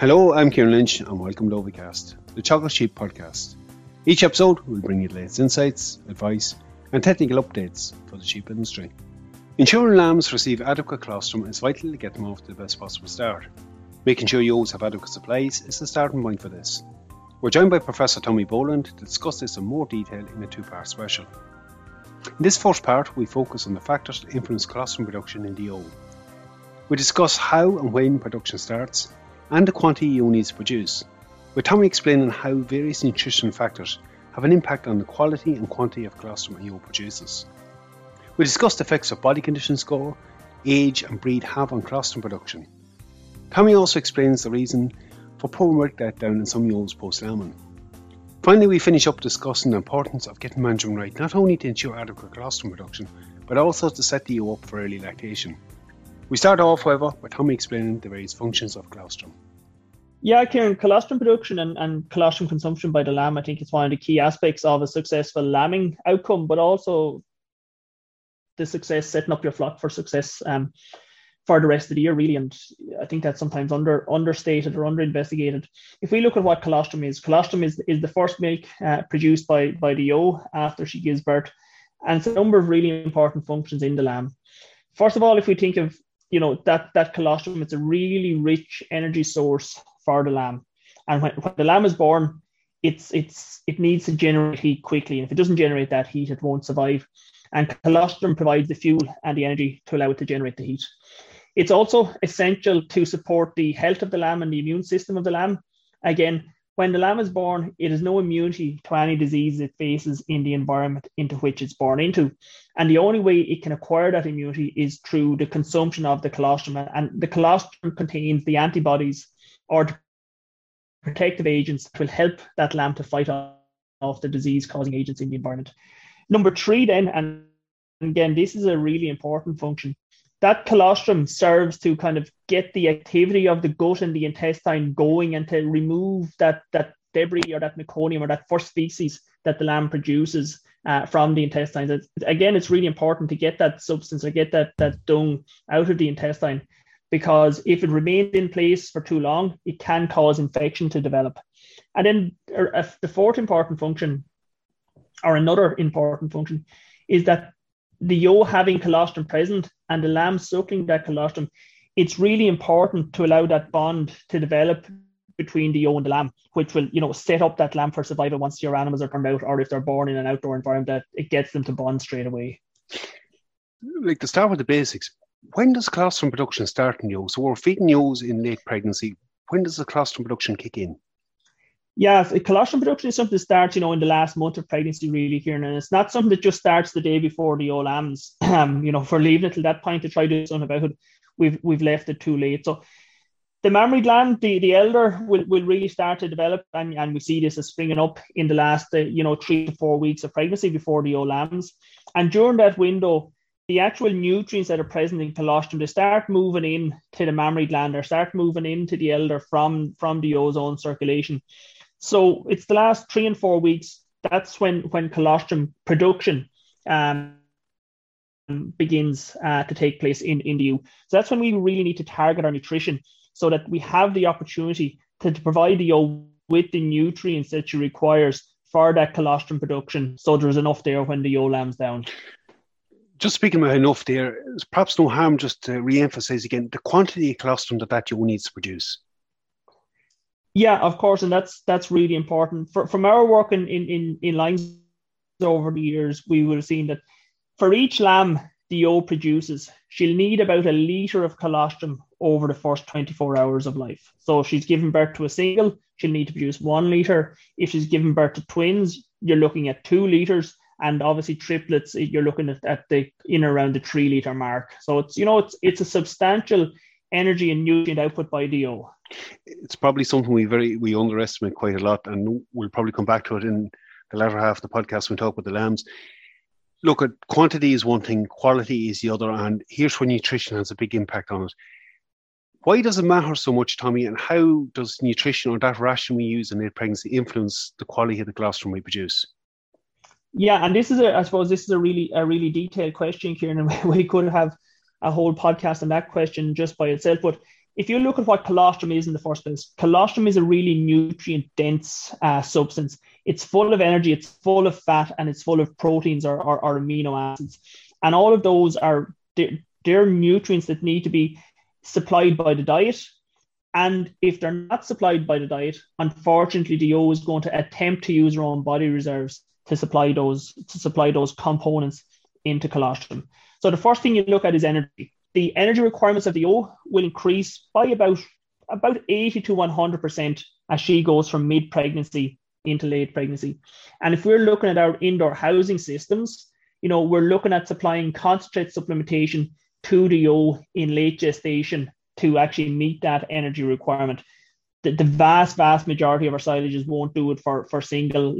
Hello, I'm Kieran Lynch and welcome to Overcast, the Chocolate Sheep Podcast. Each episode will bring you the latest insights, advice and technical updates for the sheep industry. Ensuring lambs receive adequate colostrum is vital to get them off to the best possible start. Making sure you always have adequate supplies is the starting point for this. We're joined by Professor Tommy Boland to discuss this in more detail in a two-part special. In this first part, we focus on the factors that influence colostrum production in DO. We discuss how and when production starts and the quantity you need to produce, with Tommy explaining how various nutrition factors have an impact on the quality and quantity of colostrum a ewe produces. We discuss the effects of body condition score, age and breed have on colostrum production. Tommy also explains the reason for poor milk diet down in some ewes post-lambing. Finally, we finish up discussing the importance of getting management right, not only to ensure adequate colostrum production, but also to set the ewe up for early lactation. We start off, however, with Tommy explaining the various functions of colostrum. Yeah, Kieran, colostrum production and colostrum consumption by the lamb, I think, is one of the key aspects of a successful lambing outcome, but also the success setting up your flock for success for the rest of the year, really. And I think that's sometimes understated or underinvestigated. If we look at what colostrum is the first milk produced by the ewe after she gives birth, and it's a number of really important functions in the lamb. First of all, if we think of that colostrum, it's a really rich energy source for the lamb. And when the lamb is born, it needs to generate heat quickly. And if it doesn't generate that heat, it won't survive. And colostrum provides the fuel and the energy to allow it to generate the heat. It's also essential to support the health of the lamb and the immune system of the lamb. Again, when the lamb is born, it has no immunity to any disease it faces in the environment into which it's born into. And the only way it can acquire that immunity is through the consumption of the colostrum. And the colostrum contains the antibodies or the protective agents that will help that lamb to fight off the disease-causing agents in the environment. Number three then, and again, this is a really important function. That colostrum serves to kind of get the activity of the gut and the intestine going and to remove that debris or that meconium or that first feces that the lamb produces from the intestines. Again, it's really important to get that substance or get that dung out of the intestine, because if it remains in place for too long, it can cause infection to develop. And then the fourth important function, or another important function, is that the ewe having colostrum present and the lamb suckling that colostrum, it's really important to allow that bond to develop between the ewe and the lamb, which will, set up that lamb for survival once your animals are turned out, or if they're born in an outdoor environment, that it gets them to bond straight away. To start with the basics, when does colostrum production start in ewes? So we're feeding ewes in late pregnancy. When does the colostrum production kick in? Yeah, colostrum production is something that starts, in the last month of pregnancy, really, Kieran. And it's not something that just starts the day before the ewe lambs. If we're leaving it till that point to try to do something about it, we've left it too late. So the mammary gland, the elder, will really start to develop, and we see this as springing up in the last 3 to 4 weeks of pregnancy before the ewe lambs. And during that window, the actual nutrients that are present in colostrum, they start moving in to the mammary gland or start moving into the elder from the ewe's own circulation. So it's the last 3 and 4 weeks, that's when colostrum production begins to take place in the ewe. So that's when we really need to target our nutrition so that we have the opportunity to provide the ewe with the nutrients that she requires for that colostrum production, so there's enough there when the ewe lambs down. Just speaking about enough there, there's perhaps no harm just to re-emphasise again the quantity of colostrum that ewe needs to produce. Yeah, of course, and that's really important. From our work in lines over the years, we would have seen that for each lamb the ewe produces, she'll need about a litre of colostrum over the first 24 hours of life. So if she's given birth to a single, she'll need to produce 1 litre. If she's given birth to twins, you're looking at 2 litres, and obviously triplets, you're looking at the in around the 3 litre mark. So it's a substantial energy and nutrient output by the ewe. It's probably something we underestimate quite a lot, and we'll probably come back to it in the latter half of the podcast when we talk with the lambs. Look, at quantity is one thing, quality is the other, and here's where nutrition has a big impact on it. Why does it matter so much, Tommy, and how does nutrition or that ration we use in late pregnancy influence the quality of the colostrum we produce? Yeah, and this is a really detailed question, Kieran, and we could have a whole podcast on that question just by itself, but if you look at what colostrum is in the first place, colostrum is a really nutrient-dense substance. It's full of energy, it's full of fat, and it's full of proteins or amino acids. And all of those are they're nutrients that need to be supplied by the diet. And if they're not supplied by the diet, unfortunately, the yo is going to attempt to use our own body reserves to supply those components into colostrum. So the first thing you look at is energy. The energy requirements of the yo will increase by about 80 to 100% as she goes from mid-pregnancy into late pregnancy. And if we're looking at our indoor housing systems, you know, we're looking at supplying concentrate supplementation to the yo in late gestation to actually meet that energy requirement. The vast majority of our silages won't do it for single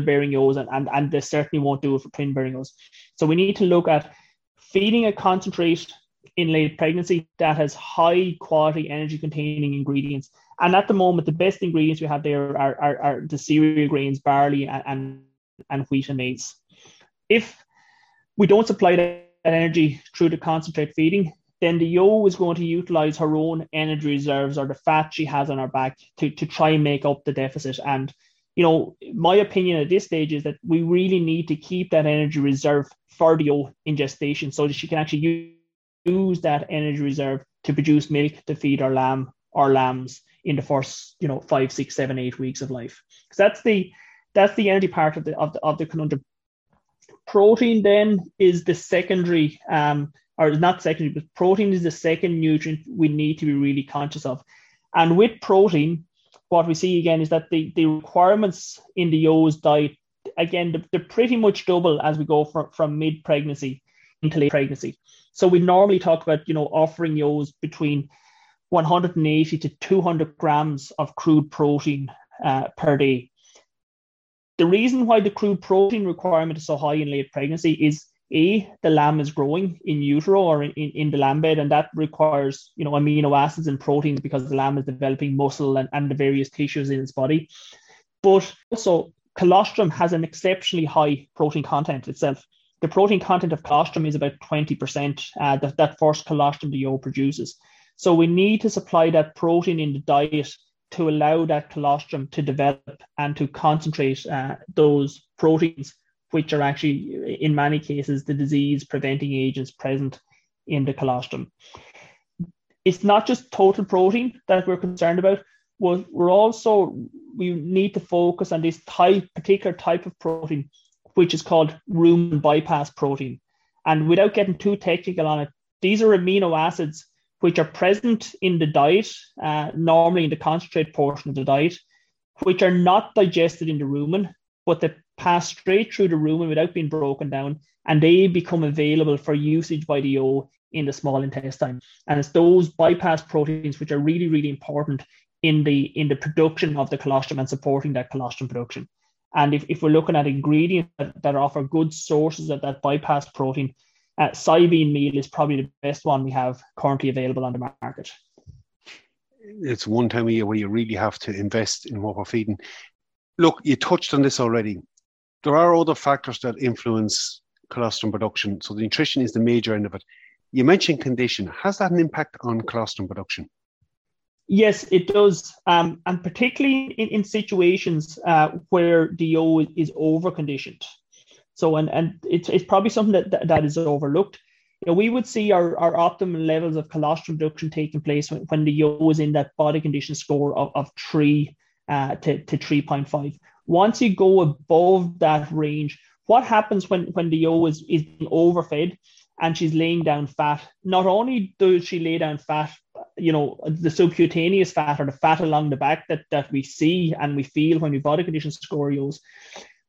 bearing yos, and they certainly won't do it for twin bearing yos. So we need to look at feeding a concentrate in late pregnancy that has high quality energy containing ingredients. And at the moment, the best ingredients we have there are the cereal grains, barley and wheat and maize. If we don't supply that energy through the concentrate feeding, then the yo is going to utilize her own energy reserves or the fat she has on her back to try and make up the deficit. And, you know, my opinion at this stage is that we really need to keep that energy reserve for the yo in gestation so that she can actually use that energy reserve to produce milk to feed her lamb or lambs in the first, you know, 5, 6, 7, 8 weeks of life. Because that's the energy part of the conundrum. Protein then is the secondary, or not secondary, but protein is the second nutrient we need to be really conscious of. And with protein, what we see again is that the requirements in the yo's diet, again, they're pretty much double as we go from mid-pregnancy into late pregnancy. So we normally talk about, you know, offering yo's between 180 to 200 grams of crude protein per day. The reason why the crude protein requirement is so high in late pregnancy is A, the lamb is growing in utero or in the lamb bed, and that requires, you know, amino acids and proteins because the lamb is developing muscle and the various tissues in its body. But also, colostrum has an exceptionally high protein content itself. The protein content of colostrum is about 20%, that first colostrum the yo produces. So we need to supply that protein in the diet to allow that colostrum to develop and to concentrate those proteins, which are actually, in many cases, the disease-preventing agents present in the colostrum. It's not just total protein that we're concerned about. We need to focus on this particular type of protein, which is called rumen bypass protein. And without getting too technical on it, these are amino acids which are present in the diet, normally in the concentrate portion of the diet, which are not digested in the rumen, but they pass straight through the rumen without being broken down, and they become available for usage by the yo in the small intestine. And it's those bypass proteins which are really, really important in the production of the colostrum and supporting that colostrum production. And if we're looking at ingredients that offer good sources of that bypass protein, soybean meal is probably the best one we have currently available on the market. It's one time a year where you really have to invest in what we're feeding. Look, you touched on this already. There are other factors that influence colostrum production. So the nutrition is the major end of it. You mentioned condition. Has that an impact on colostrum production? Yes, it does. And particularly in situations where the yo is over-conditioned. So, and it's probably something that is overlooked. You know, we would see our optimal levels of colostrum production taking place when the yo is in that body condition score of 3 to 3.5. Once you go above that range, what happens when the yo is being overfed and she's laying down fat? Not only does she lay down fat, you know, the subcutaneous fat or the fat along the back that we see and we feel when we body condition score yos,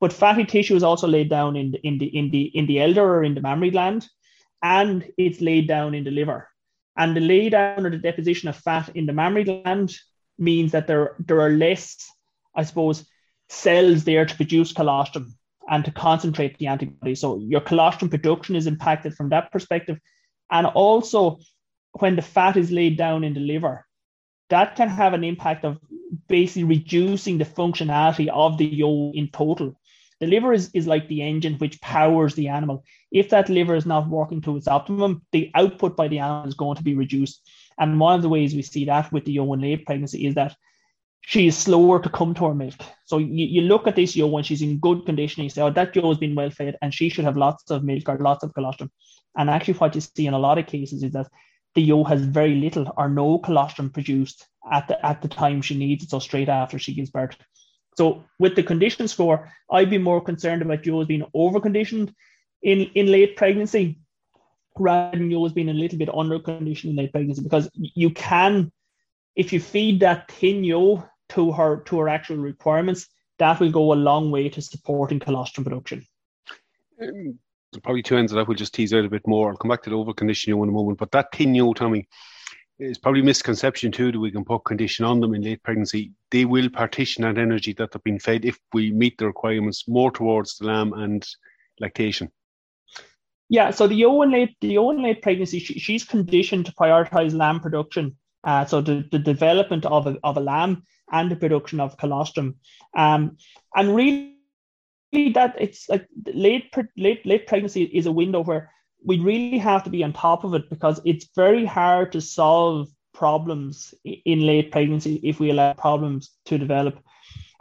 but fatty tissue is also laid down in the elder or in the mammary gland, and it's laid down in the liver. And the lay down or the deposition of fat in the mammary gland means that there are less, I suppose, cells there to produce colostrum and to concentrate the antibody. So your colostrum production is impacted from that perspective. And also when the fat is laid down in the liver, that can have an impact of basically reducing the functionality of the yo in total. The liver is like the engine which powers the animal. If that liver is not working to its optimum, the output by the animal is going to be reduced. And one of the ways we see that with the Yo1 late pregnancy is that she is slower to come to her milk. So you look at this Yo when she's in good condition, you say, oh, that Yo has been well fed and she should have lots of milk or lots of colostrum. And actually what you see in a lot of cases is that the Yo has very little or no colostrum produced at the time she needs it, so straight after she gives birth. So with the condition score, I'd be more concerned about Yo's being over-conditioned in late pregnancy rather than Yo's being a little bit under-conditioned in late pregnancy, because you can, if you feed that thin Yo to her actual requirements, that will go a long way to supporting colostrum production. Probably two ends of that we'll just tease out a bit more. I'll come back to the over-condition Yo in a moment, but that thin Yo, Tommy, it's probably misconception too that we can put condition on them in late pregnancy. They will partition that energy that they've been fed if we meet the requirements more towards the lamb and lactation. Yeah, so the Yo in late pregnancy, she's conditioned to prioritise lamb production. So the development of a lamb and the production of colostrum. And really that it's like late pregnancy is a window where we really have to be on top of it, because it's very hard to solve problems in late pregnancy if we allow problems to develop.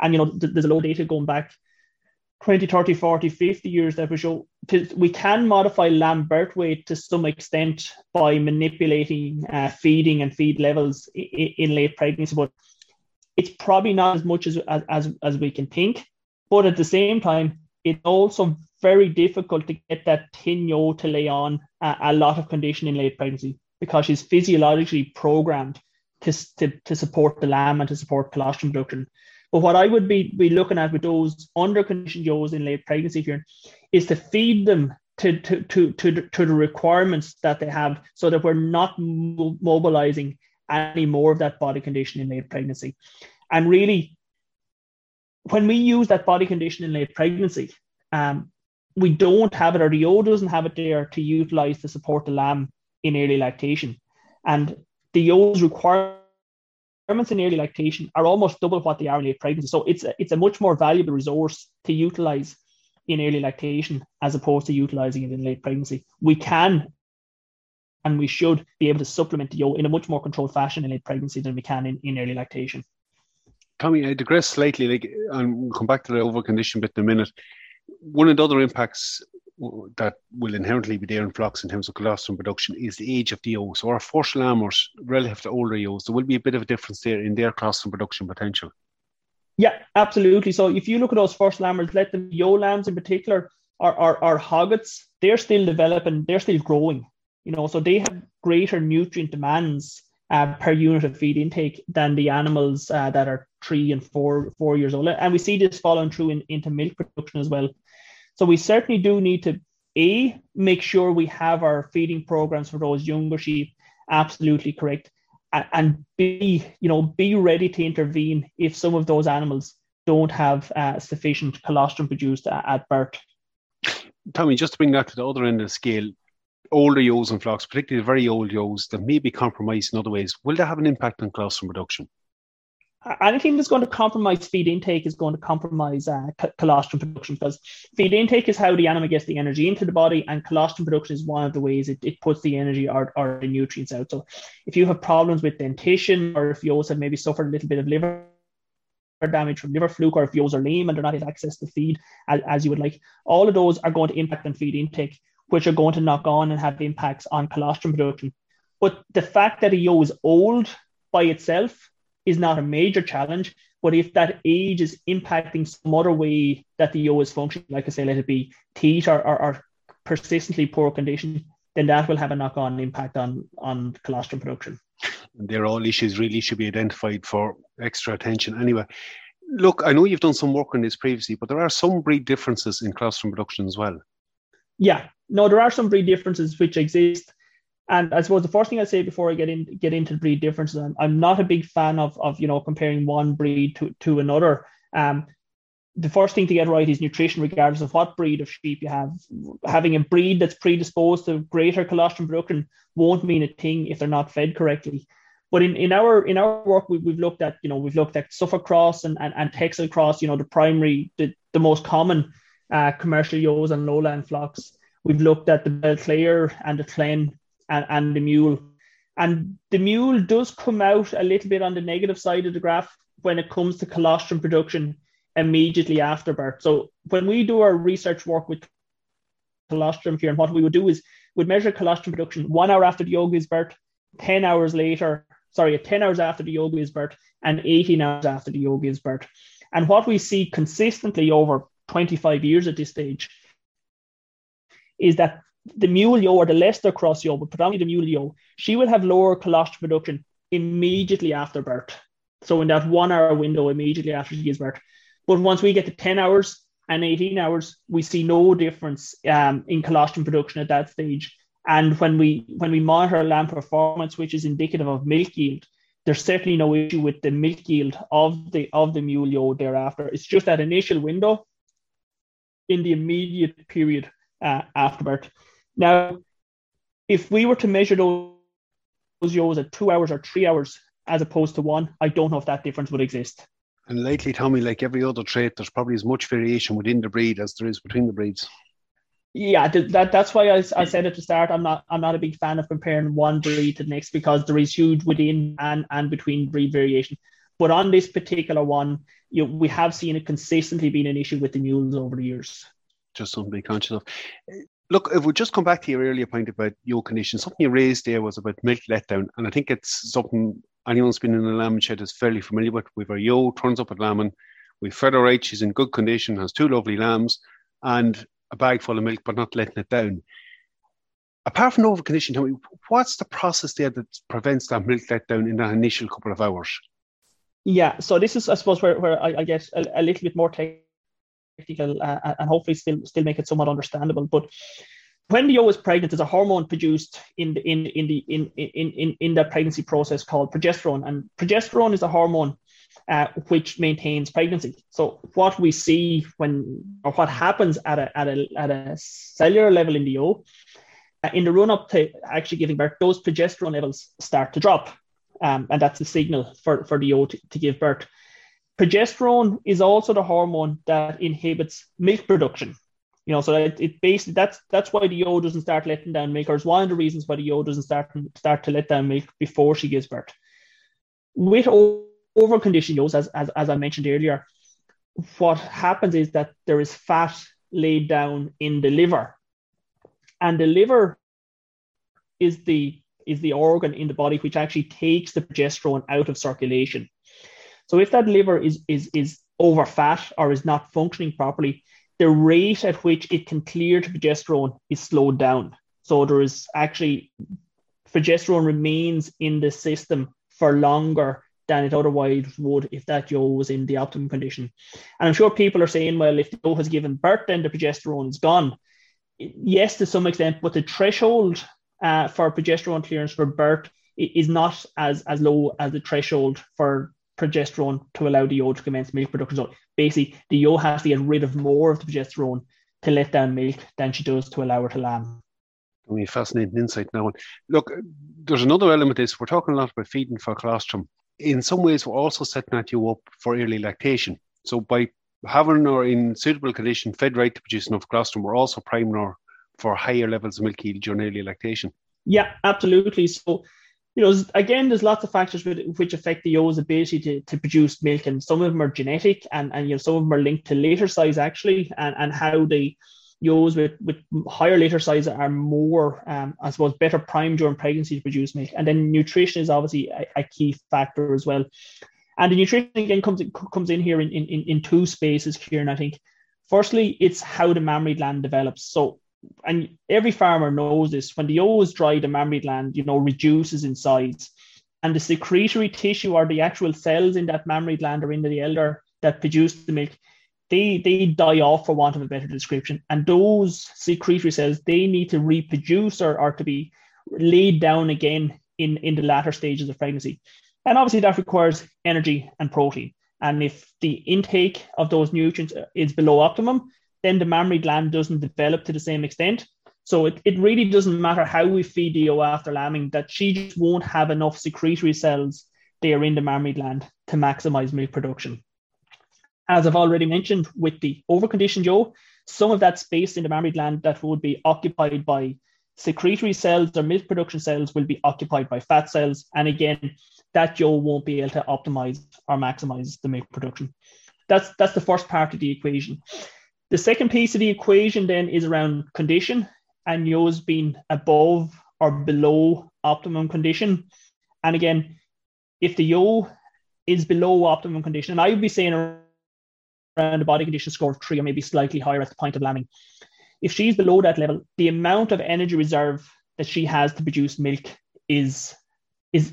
And, you know, there's a lot of data going back 20, 30, 40, 50 years that we show we can modify lamb birth weight to some extent by manipulating feeding and feed levels in late pregnancy, but it's probably not as much as we can think. But at the same time, it's also very difficult to get that thin Yo to lay on a lot of condition in late pregnancy, because she's physiologically programmed to support the lamb and to support colostrum production. But what I would be looking at with those under-conditioned Yo's in late pregnancy here is to feed them to the requirements that they have, so that we're not mobilizing any more of that body condition in late pregnancy. And really, when we use that body condition in late pregnancy, we don't have it, or the Yo doesn't have it there to utilize to support the lamb in early lactation. And the Yo's requirements in early lactation are almost double what they are in late pregnancy. So it's a much more valuable resource to utilize in early lactation as opposed to utilizing it in late pregnancy. We can and we should be able to supplement the Yo in a much more controlled fashion in late pregnancy than we can in early lactation. Tommy, I digress slightly, and we'll come back to the overcondition bit in a minute. One of the other impacts that will inherently be there in flocks in terms of colostrum production is the age of the Yo. So our first lambers relative to older Yo's, there will be a bit of a difference there in their colostrum production potential. Yeah, absolutely. So if you look at those first lambers, let the Yo lambs in particular are hoggets, they're still developing, they're still growing, you know, so they have greater nutrient demands per unit of feed intake than the animals that are 3 and 4 years old. And we see this following through into milk production as well. So we certainly do need to, A, make sure we have our feeding programs for those younger sheep absolutely correct, and B, you know, be ready to intervene if some of those animals don't have sufficient colostrum produced at birth. Tommy, just to bring that to the other end of the scale, older Yo's and flocks, particularly the very old Yo's that may be compromised in other ways, will that have an impact on colostrum production? Anything that's going to compromise feed intake is going to compromise colostrum production, because feed intake is how the animal gets the energy into the body, and colostrum production is one of the ways it puts the energy or the nutrients out. So if you have problems with dentition, or if Yo's have maybe suffered a little bit of liver damage from liver fluke, or if Yo's are lame and they're not able to access the feed as you would like, all of those are going to impact on feed intake, which are going to knock on and have impacts on colostrum production. But the fact that a Yo is old by itself is not a major challenge, but if that age is impacting some other way that the Yo is functioning, like I say, let it be teat or persistently poor condition, then that will have a knock-on impact on colostrum production. And they're all issues really should be identified for extra attention anyway. Look, I know you've done some work on this previously, but there are some breed differences in colostrum production as well. Yeah, no, there are some breed differences which exist. And I suppose the first thing I say before I get into breed differences, I'm not a big fan of you know, comparing one breed to another. The first thing to get right is nutrition, regardless of what breed of sheep you have. Having a breed that's predisposed to greater colostrum production won't mean a thing if they're not fed correctly. But in our work, we've looked at, you know, Suffolk cross and Texel cross, you know, the primary, the most common commercial Yo's and lowland flocks. We've looked at the Belclare and the Clen and the mule, And the mule does come out a little bit on the negative side of the graph when it comes to colostrum production immediately after birth. So when we do our research work with colostrum here, and what we would do is we'd measure colostrum production 1 hour after the yogi is birth, 10 hours after the yogi is birth, and 18 hours after the yogi is birth. And what we see consistently over 25 years at this stage is that the mule ewe, or the Leicester cross ewe, but predominantly the mule ewe, she will have lower colostrum production immediately after birth. So in that 1 hour window immediately after she gives birth. But once we get to 10 hours and 18 hours, we see no difference in colostrum production at that stage. And when we monitor lamb performance, which is indicative of milk yield, there's certainly no issue with the milk yield of the mule ewe thereafter. It's just that initial window in the immediate period after birth. Now, if we were to measure those ewes at 2 hours or 3 hours as opposed to one, I don't know if that difference would exist. And lately, Tommy, like every other trait, there's probably as much variation within the breed as there is between the breeds. Yeah, that's why I said at the start, I'm not a big fan of comparing one breed to the next, because there is huge within and between breed variation. But on this particular one, we have seen it consistently being an issue with the mules over the years. Just something to be conscious of. Look, if we just come back to your earlier point about your condition, something you raised there was about milk letdown. And I think it's something anyone's been in a lambing shed is fairly familiar with. We've our ewe, turns up at lambing, we fed her out, she's in good condition, has two lovely lambs and a bag full of milk, but not letting it down. Apart from over condition, what's the process there that prevents that milk letdown in that initial couple of hours? Yeah, so this is, I suppose, where I guess a little bit more technical and hopefully still make it somewhat understandable. But when the ewe is pregnant, there's a hormone produced in the pregnancy process called progesterone, and progesterone is a hormone which maintains pregnancy. So what we see what happens at a cellular level in the ewe, in the run up to actually giving birth, those progesterone levels start to drop, and that's a signal for the ewe to give birth. Progesterone is also the hormone that inhibits milk production. You know, so it basically that's why the ewe doesn't start letting down milk, or it's one of the reasons why the ewe doesn't start to let down milk before she gives birth. With overconditioned ewes, as I mentioned earlier, what happens is that there is fat laid down in the liver, and the liver is the organ in the body which actually takes the progesterone out of circulation. So if that liver is over fat or is not functioning properly, the rate at which it can clear the progesterone is slowed down. So there is actually progesterone remains in the system for longer than it otherwise would if that ewe was in the optimum condition. And I'm sure people are saying, well, if the ewe has given birth, then the progesterone is gone. Yes, to some extent, but the threshold for progesterone clearance for birth is not as low as the threshold for progesterone to allow the ewe to commence milk production. So basically, the ewe has to get rid of more of the progesterone to let down milk than she does to allow her to lamb. I mean, fascinating insight now. Look, there's another element to this. We're talking a lot about feeding for colostrum. In some ways, we're also setting that ewe up for early lactation. So by having her in suitable condition, fed right to produce enough colostrum, we're also priming her for higher levels of milk yield during early lactation. Yeah, absolutely. So, you know, again, there's lots of factors which affect the ewe's ability to produce milk, and some of them are genetic, and you know, some of them are linked to litter size actually, and how the ewes with higher litter size are more, I suppose, better primed during pregnancy to produce milk. And then nutrition is obviously a key factor as well. And the nutrition again comes in here in two spaces, Kieran, I think. Firstly, it's how the mammary gland develops. So, and every farmer knows this, when the ewe is dry, the mammary gland, you know, reduces in size, and the secretory tissue, or the actual cells in that mammary gland or in the elder that produce the milk, they die off for want of a better description. And those secretory cells, they need to reproduce or to be laid down again in the latter stages of pregnancy. And obviously that requires energy and protein. And if the intake of those nutrients is below optimum, then the mammary gland doesn't develop to the same extent. So it really doesn't matter how we feed the ewe after lambing, that she just won't have enough secretory cells there in the mammary gland to maximize milk production. As I've already mentioned, with the overconditioned ewe, some of that space in the mammary gland that would be occupied by Secretory cells or mid-production cells will be occupied by fat cells. And again, that Joe won't be able to optimize or maximize the milk production. That's the first part of the equation. The second piece of the equation then is around condition, and Joe's been above or below optimum condition. And again, if the Yo is below optimum condition, and I would be saying around a body condition score of 3 or maybe slightly higher at the point of lambing, if she's below that level, the amount of energy reserve that she has to produce milk is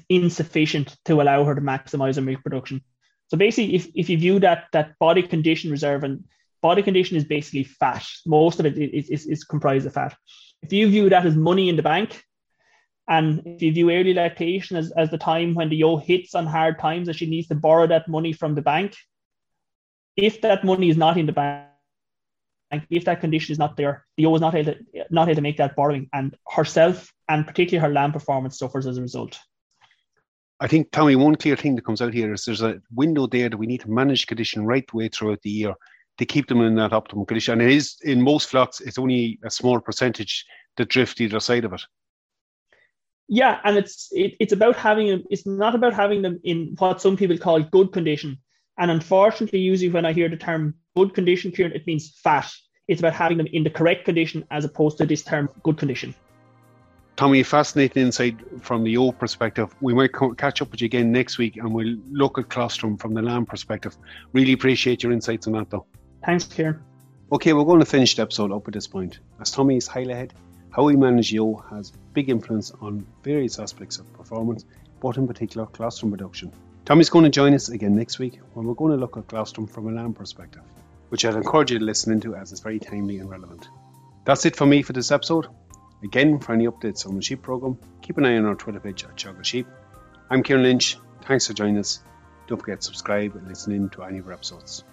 insufficient to allow her to maximize her milk production. So basically, if you view that body condition reserve, and body condition is basically fat. Most of it is comprised of fat. If you view that as money in the bank, and if you view early lactation as the time when the yo hits on hard times and she needs to borrow that money from the bank, if that money is not in the bank, if that condition is not there, the yo is not able to make that borrowing, and herself and particularly her lamb performance suffers as a result. I think, Tommy, one clear thing that comes out here is there's a window there that we need to manage condition right the way throughout the year to keep them in that optimum condition. And it is, in most flocks, it's only a small percentage that drift either side of it. Yeah, and it's about having them. It's not about having them in what some people call good condition. And unfortunately, usually when I hear the term good condition, Kieran, it means fat. It's about having them in the correct condition as opposed to this term good condition. Tommy, fascinating insight from the old perspective. We might catch up with you again next week, and we'll look at colostrum from the lamb perspective. Really appreciate your insights on that, though. Thanks, Kieran. Okay, we're going to finish the episode up at this point. As Tommy is highlighted, how we manage yo has big influence on various aspects of performance, but in particular colostrum production. Tommy's going to join us again next week when we're going to look at colostrum from a lamb perspective, which I'd encourage you to listen into as it's very timely and relevant. That's it for me for this episode. Again, for any updates on the sheep program, keep an eye on our Twitter page at Chocolate Sheep. I'm Kieran Lynch. Thanks for joining us. Don't forget to subscribe and listen in to any of our episodes.